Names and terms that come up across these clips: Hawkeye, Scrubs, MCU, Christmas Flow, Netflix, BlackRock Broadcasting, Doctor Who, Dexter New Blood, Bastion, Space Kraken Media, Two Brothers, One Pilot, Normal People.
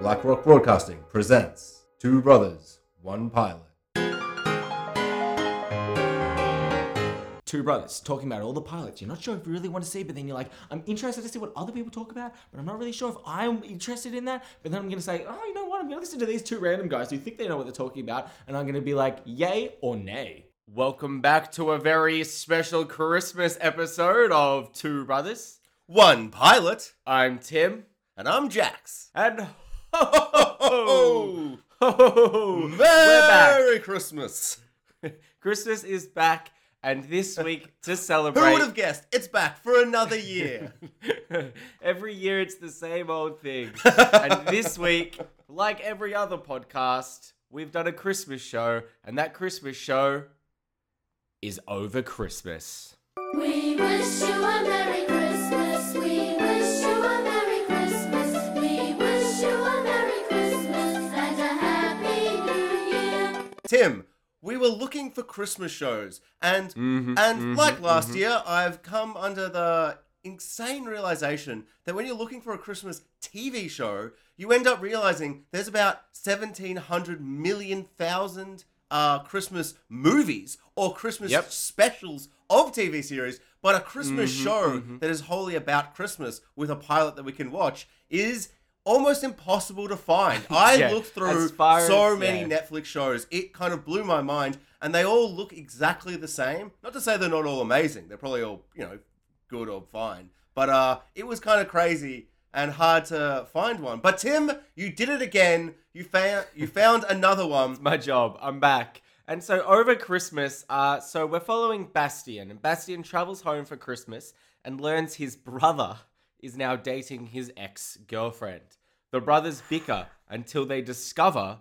BlackRock Broadcasting presents Two Brothers, One Pilot. Two brothers talking about all the pilots. You're not sure if you really want to see, but then you're like, I'm interested to see what other people talk about, but I'm not really sure if I'm interested in that. But then I'm going to say, oh, you know what? I'm going to listen to these two random guys who think they know what they're talking about, and I'm going to be like, yay or nay. Welcome back to a very special Christmas episode of Two Brothers, One Pilot. I'm Tim. And I'm Jax. And ho, Merry Christmas! Christmas is back, and this week to celebrate... Who would have guessed? It's back for another year. Every year it's the same old thing. And this week, like every other podcast, we've done a Christmas show, and that Christmas show is Over Christmas. We wish you a Merry Christmas. We wish you a Merry Christmas. We wish you a Merry Christmas and a Happy New Year. Tim, we were looking for Christmas shows, and like last year, I've come under the insane realization that when you're looking for a Christmas TV show, you end up realizing there's about 1,700 million thousand Christmas movies or Christmas specials of TV series, but a Christmas show that is wholly about Christmas with a pilot that we can watch is almost impossible to find. I looked through so many Netflix shows. It kind of blew my mind, and they all look exactly the same. Not to say they're not all amazing. They're probably all, you know, good or fine, but it was kind of crazy and hard to find one. But Tim, you did it again. You found another one. It's my job. I'm back. And so over Christmas, so we're following Bastion. And Bastion travels home for Christmas and learns his brother is now dating his ex-girlfriend. The brothers bicker until they discover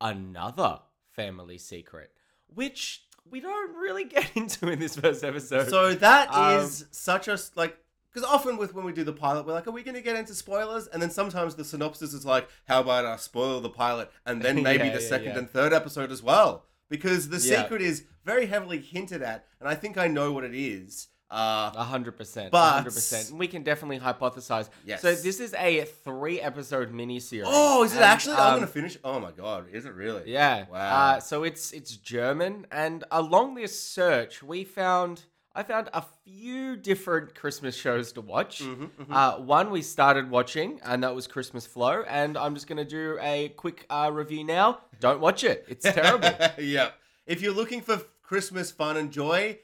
another family secret, which we don't really get into in this first episode. So that is such a, like... Because often with when we do the pilot, we're like, are we going to get into spoilers? And then sometimes the synopsis is like, how about I spoil the pilot? And then maybe the second and third episode as well. Because the secret is very heavily hinted at. And I think I know what it is. 100%. But... 100%. We can definitely hypothesize. Yes. So this is a 3-episode miniseries. Oh, is it actually? I'm going to finish. Oh my God. Is it really? Yeah. Wow. So it's German. And along this search, I found a few different Christmas shows to watch. One we started watching, and that was Christmas Flow. And I'm just going to do a quick review now. Don't watch it. It's terrible. Yeah. If you're looking for Christmas fun and joy,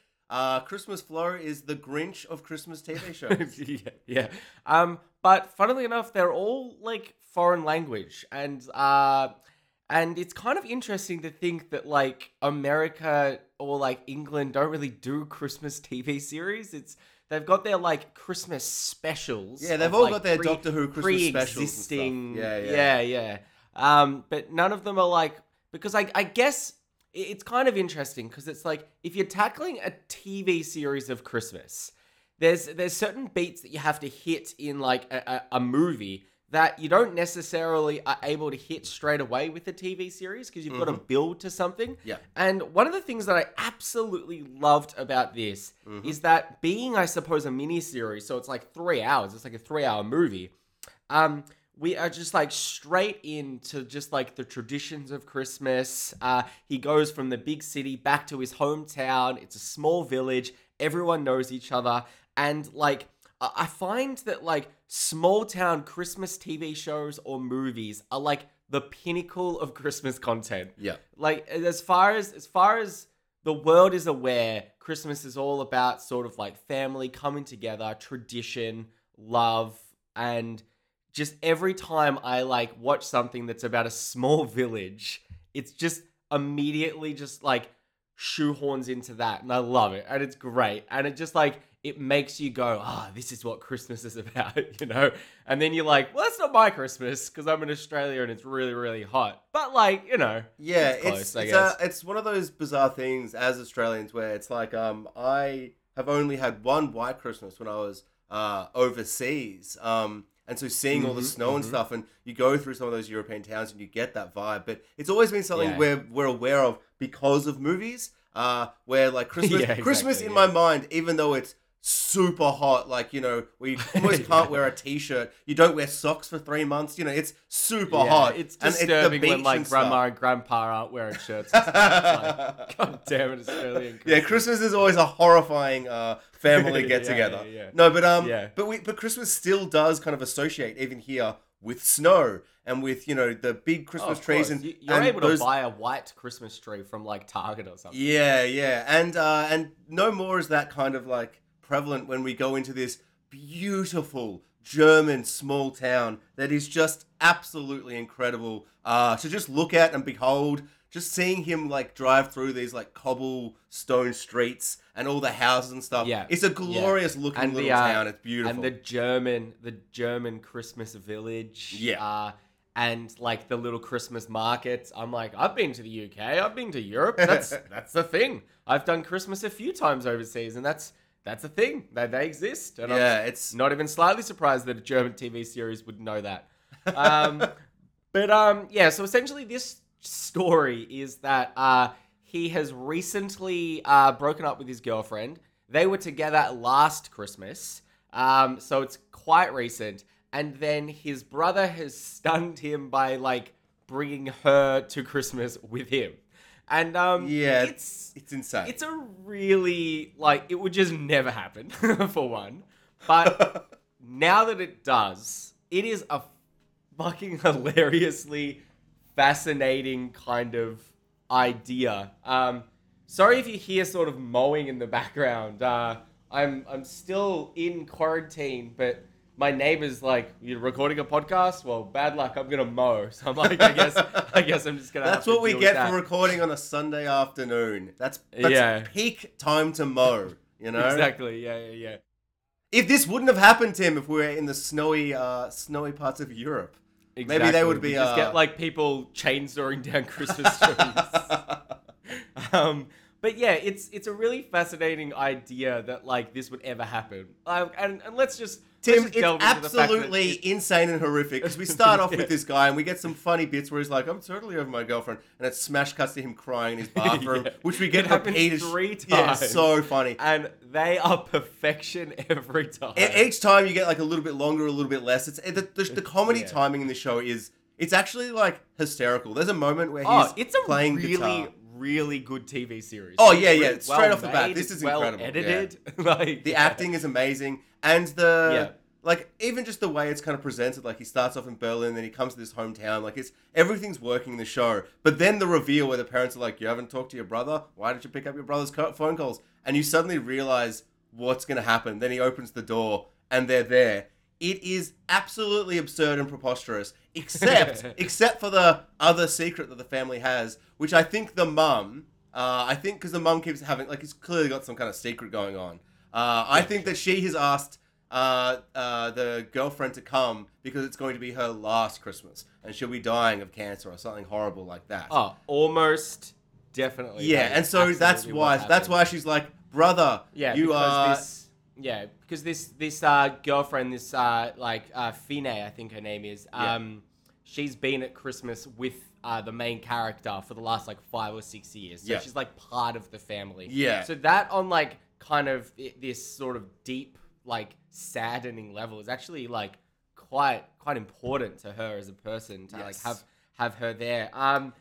Christmas Flow is the Grinch of Christmas TV shows. But funnily enough, they're all like foreign language. And it's kind of interesting to think that like America or like England don't really do Christmas TV series. They've got their like Christmas specials. Yeah, they've all got their Doctor Who Christmas specials. But none of them are like, because I guess it's kind of interesting because it's like if you're tackling a TV series of Christmas, there's certain beats that you have to hit in like a movie that you don't necessarily are able to hit straight away with a TV series because you've got to build to something. Yeah. And one of the things that I absolutely loved about this is that being, I suppose, a miniseries, so it's like 3 hours, it's like a 3-hour movie, we are just like straight into just like the traditions of Christmas. He goes from the big city back to his hometown. It's a small village. Everyone knows each other. And like, I find that like small town Christmas TV shows or movies are like the pinnacle of Christmas content. Yeah. Like as far as the world is aware, Christmas is all about sort of like family coming together, tradition, love, and just every time I like watch something that's about a small village, it's just immediately just like shoehorns into that. And I love it. And it's great. And it just like, it makes you go, this is what Christmas is about, you know? And then you're like, well, that's not my Christmas because I'm in Australia and it's really, really hot. But like, you know, it's close, I guess. It's one of those bizarre things as Australians where it's like, I have only had one white Christmas when I was overseas. And so seeing all the snow and stuff, and you go through some of those European towns and you get that vibe. But it's always been something we're aware of because of movies where like Christmas in my mind, even though it's super hot, like, you know, where you almost can't wear a t-shirt. You don't wear socks for 3 months. You know, it's super hot. It's disturbing when, like, grandma and grandpa aren't wearing shirts and stuff. Like, God damn it, Australian Christmas. Yeah, Christmas is always a horrifying family get-together. No, but Christmas still does kind of associate, even here, with snow and with, you know, the big Christmas trees. And you're able to buy a white Christmas tree from, like, Target or something. Yeah, yeah. And no more is that kind of, like, prevalent when we go into this beautiful German small town that is just absolutely incredible to just look at and behold. Just seeing him, like, drive through these, like, cobblestone streets and all the houses and stuff. Yeah, it's a glorious looking and little town. It's beautiful. And the German Christmas village. Yeah. And, like, the little Christmas markets. I'm like, I've been to the UK. I've been to Europe. That's the thing. I've done Christmas a few times overseas, and that's the thing. They exist. And I'm not even slightly surprised that a German TV series would know that. So essentially this story is that he has recently broken up with his girlfriend. They were together last Christmas. So it's quite recent. And then his brother has stunned him by, like, bringing her to Christmas with him. And it's insane. It's a really, like, it would just never happen for one. But now that it does, it is a fucking hilariously fascinating kind of idea. Sorry if you hear sort of mowing in the background. I'm still in quarantine, but my neighbor's like, "You're recording a podcast? Well, bad luck. I'm gonna mow." So I'm like, I guess I'm just gonna. That's have to what we get for recording on a Sunday afternoon. That's peak time to mow. You know exactly. Yeah. If this wouldn't have happened, Tim, if we were in the snowy parts of Europe. Exactly. Maybe they would be just get like people chainsawing down Christmas trees. But yeah, it's a really fascinating idea that like this would ever happen. And let's just Tim, let's just delve into the fact that it's absolutely insane and horrific because we start off with this guy and we get some funny bits where he's like, "I'm totally over my girlfriend," and it smash cuts to him crying in his bathroom, which we get repeated 3 times. Yeah, so funny, and they are perfection every time. Each time you get like a little bit longer, a little bit less. It's the comedy timing in the show is it's actually like hysterical. There's a moment where he's playing guitar. Really good TV series. Oh yeah, yeah. Straight well off the bat, this is well incredible. Edited, yeah. Like the acting is amazing, and like even just the way it's kind of presented. Like he starts off in Berlin, then he comes to this hometown. Like it's everything's working in the show, but then the reveal where the parents are like, "You haven't talked to your brother. Why did you pick up your brother's phone calls?" And you suddenly realize what's going to happen. Then he opens the door, and they're there. It is absolutely absurd and preposterous, except for the other secret that the family has, which I think the mum, because the mum keeps having, like, he's clearly got some kind of secret going on. I think that she has asked the girlfriend to come because it's going to be her last Christmas and she'll be dying of cancer or something horrible like that. Oh, almost definitely. Yeah, and so that's why she's like, "Brother, you are..." Yeah, because this girlfriend, this Fine, I think her name is, she's been at Christmas with the main character for the last, like, 5 or 6 years. So she's, like, part of the family. Yeah. So that on, like, kind of this sort of deep, like, saddening level is actually, like, quite important to her as a person to, like, have her there.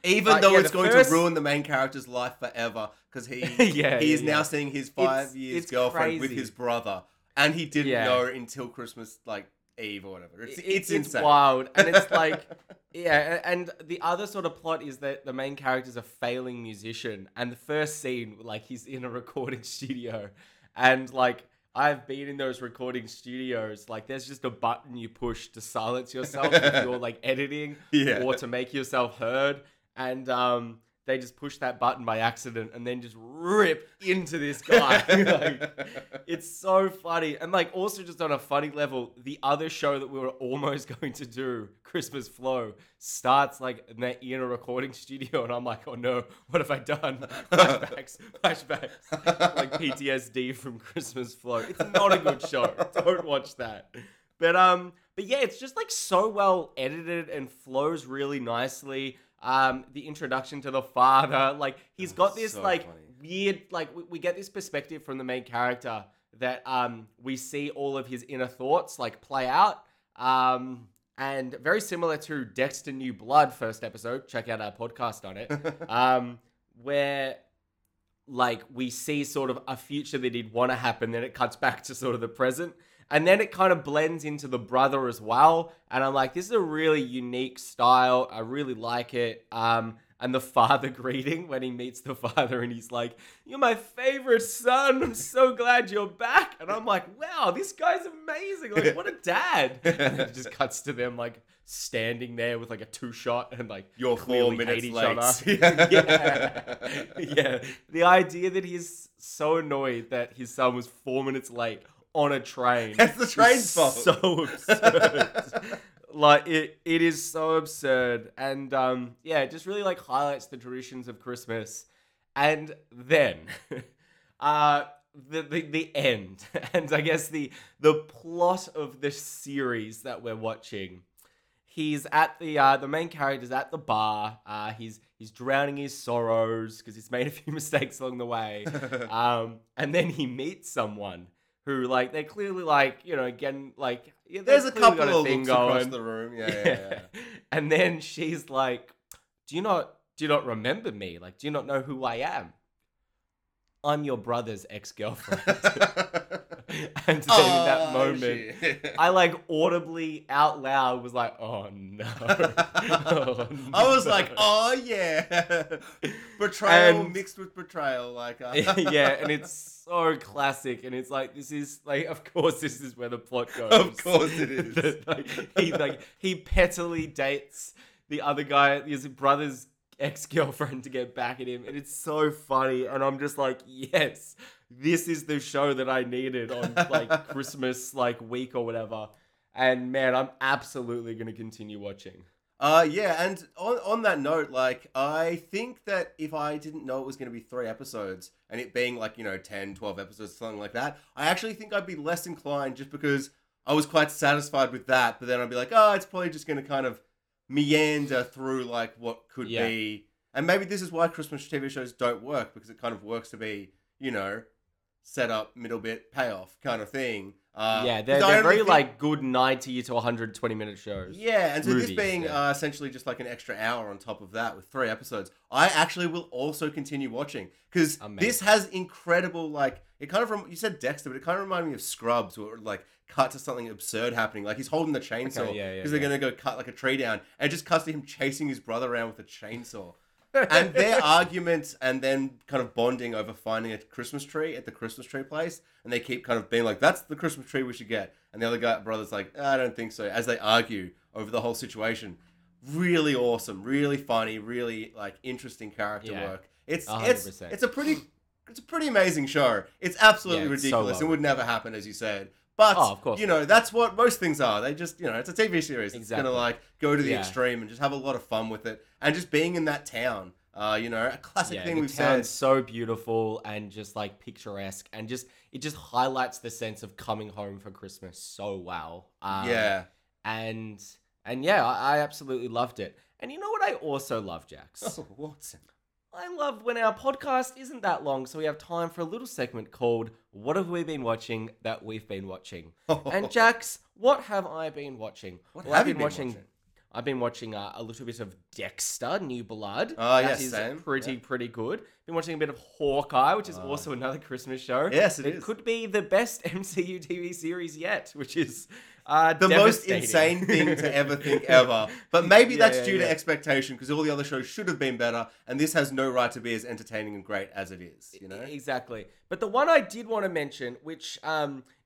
Even though it's going to ruin the main character's life forever because he is now seeing his 5 years girlfriend with his brother and he didn't know until Christmas like Eve or whatever. It's insane. Wild. And it's like, and the other sort of plot is that the main character's a failing musician and the first scene, like he's in a recording studio and like, I've been in those recording studios. Like, there's just a button you push to silence yourself if you're like editing or to make yourself heard. And they just push that button by accident and then just rip into this guy. Like, it's so funny. And like, also just on a funny level, the other show that we were almost going to do, Christmas Flow, starts like in a recording studio. And I'm like, "Oh no, what have I done?" Flashbacks. Like PTSD from Christmas Flow. It's not a good show. Don't watch that. But yeah, it's just like so well edited and flows really nicely. The introduction to the father, like he's got this so like funny. Weird, like we get this perspective from the main character that we see all of his inner thoughts like play out. And very similar to Dexter New Blood first episode, check out our podcast on it, where like we see sort of a future that he'd want to happen, then it cuts back to sort of the present. And then it kind of blends into The Brother as well. And I'm like, this is a really unique style. I really like it. And the father greeting when he meets the father and he's like, "You're my favorite son. I'm so glad you're back." And I'm like, wow, this guy's amazing. Like, what a dad. And it just cuts to them like standing there with like a two shot and like you're clearly 4 minutes hate late. Each other. Yeah. The idea that he's so annoyed that his son was 4 minutes late on a train. That's the train's fault. So absurd. Like, it is so absurd. And, yeah, it just really, like, highlights the traditions of Christmas. And then, the end. And I guess the plot of this series that we're watching. He's at the main character's at the bar. He's drowning his sorrows because he's made a few mistakes along the way. And then he meets someone who, like, they're clearly, like, you know, again, like... Yeah, there's a couple of looks across the room. Yeah. And then she's like, do you not remember me? Like, do you not know who I am? I'm your brother's ex-girlfriend. And then in that moment, I like audibly out loud was like, oh no. I was like, oh yeah. Betrayal and, mixed with betrayal. Yeah, and it's so classic. And it's like, this is like, of course, this is where the plot goes. Of course it is. He pettily dates the other guy, his brother's ex-girlfriend, to get back at him, and it's so funny. And I'm just like, yes, this is the show that I needed on like Christmas like week or whatever. And man, I'm absolutely going to continue watching. Yeah, and on that note, like, I think that if I didn't know it was going to be 3 episodes and it being like, you know, 10, 12 episodes, something like that, I actually think I'd be less inclined, just because I was quite satisfied with that. But then I'd be like, oh, it's probably just going to kind of meander through like what could be. And maybe this is why Christmas TV shows don't work, because it kind of works to be, you know, set up, middle bit, payoff kind of thing. Yeah, they're very like good 90 to 120 minute shows. Yeah, and so this being essentially just like an extra hour on top of that with 3 episodes, I actually will also continue watching, because this has incredible like, it kind of you said Dexter, but it kind of reminded me of Scrubs, where it would like cut to something absurd happening. Like he's holding the chainsaw because they're gonna go cut like a tree down, and it just cuts to him chasing his brother around with a chainsaw. And their arguments, and then kind of bonding over finding a Christmas tree at the Christmas tree place. And they keep kind of being like, that's the Christmas tree we should get. And the other brother's like, I don't think so. As they argue over the whole situation. Really awesome. Really funny. Really like interesting character work. It's a pretty amazing show. It's absolutely ridiculous. So it would never happen, as you said. But, of course, you know, that's what most things are. They just, you know, it's a TV series. Exactly. It's going to, like, go to the extreme and just have a lot of fun with it. And just being in that town, you know, a classic thing we've said. The town's so beautiful and just, like, picturesque. And just, it just highlights the sense of coming home for Christmas so well. And I absolutely loved it. And you know what I also love, Jax? Oh, Watson. I love when our podcast isn't that long, so we have time for a little segment called What Have We Been Watching That We've Been Watching? And Jax, what have I been watching? What have you been watching? I've been watching a little bit of Dexter, New Blood. Pretty good. Been watching a bit of Hawkeye, which is also another Christmas show. Yes, it is. It could be the best MCU TV series yet, which is the most insane thing to ever think ever. But maybe that's due to expectation, because all the other shows should have been better, and this has no right to be as entertaining and great as it is, you know? Exactly. But the one I did want to mention, which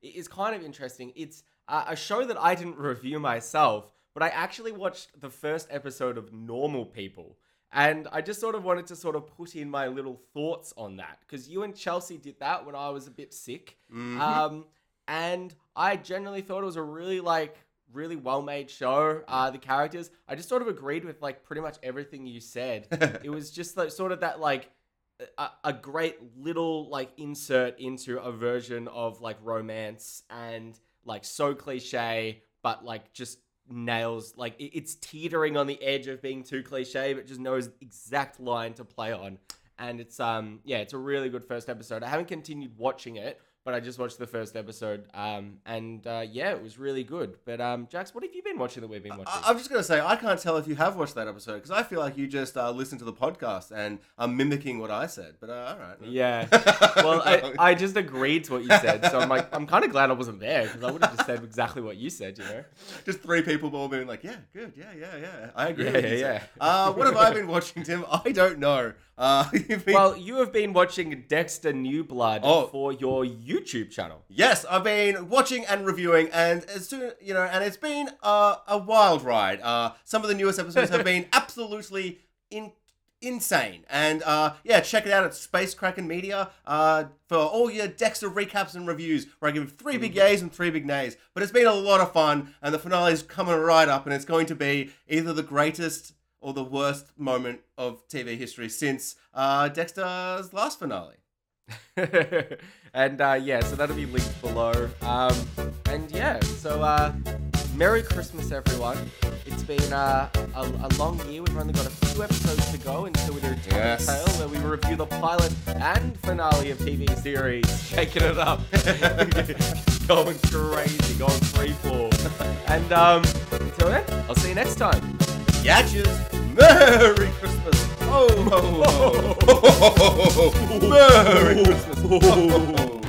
is kind of interesting, it's a show that I didn't review myself, but I actually watched the first episode of Normal People. And I just sort of wanted to sort of put in my little thoughts on that, because you and Chelsea did that when I was a bit sick. Mm-hmm. And I generally thought it was a really, like, really well-made show. The characters, I just sort of agreed with, like, pretty much everything you said. It was just like, sort of that, like, a great little, like, insert into a version of, like, romance and, like, so cliche, but, like, just... nails, like it's teetering on the edge of being too cliche, but just knows exact line to play on. And it's it's a really good first episode. I haven't continued watching it, but I just watched the first episode, and it was really good. But Jax, what have you been watching that we've been watching? I'm just going to say, I can't tell if you have watched that episode, because I feel like you just listened to the podcast and are mimicking what I said, but all right. Yeah, well, I just agreed to what you said, so I'm like, I'm kind of glad I wasn't there, because I would have just said exactly what you said, you know? Just three people all being like, yeah, good, yeah, I agree with you. Yeah. What have I been watching, Tim? I don't know. Well, you have been watching Dexter New Blood for your YouTube channel. Yes, I've been watching and reviewing, and as soon you know, and it's been a wild ride. Some of the newest episodes have been absolutely insane, and check it out at Space Kraken Media for all your Dexter recaps and reviews, where I give 3 big yays and 3 big nays. But it's been a lot of fun, and the finale is coming right up, and it's going to be either the greatest or the worst moment of TV history since Dexter's last finale. And so that'll be linked below. So Merry Christmas, everyone. It's been a long year. We've only got a few episodes to go until we do a tale where we review the pilot and finale of TV series. Shaking it up. Going crazy, going free fall. And until then, I'll see you next time. Yatches, Merry Christmas! Oh, oh, oh, oh, oh, oh. Merry Christmas! Oh, oh, oh.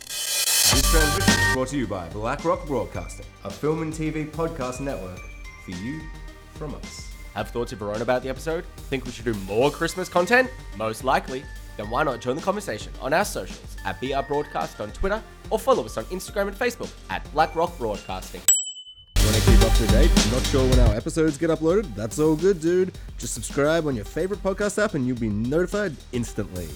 This transition is brought to you by BlackRock Broadcasting, a film and TV podcast network for you from us. Have thoughts of your own about the episode? Think we should do more Christmas content? Most likely. Then why not join the conversation on our socials at BR Broadcast on Twitter, or follow us on Instagram and Facebook at BlackRock Broadcasting. Want to keep up to date? Not sure when our episodes get uploaded? That's all good, dude. Just subscribe on your favorite podcast app and you'll be notified instantly.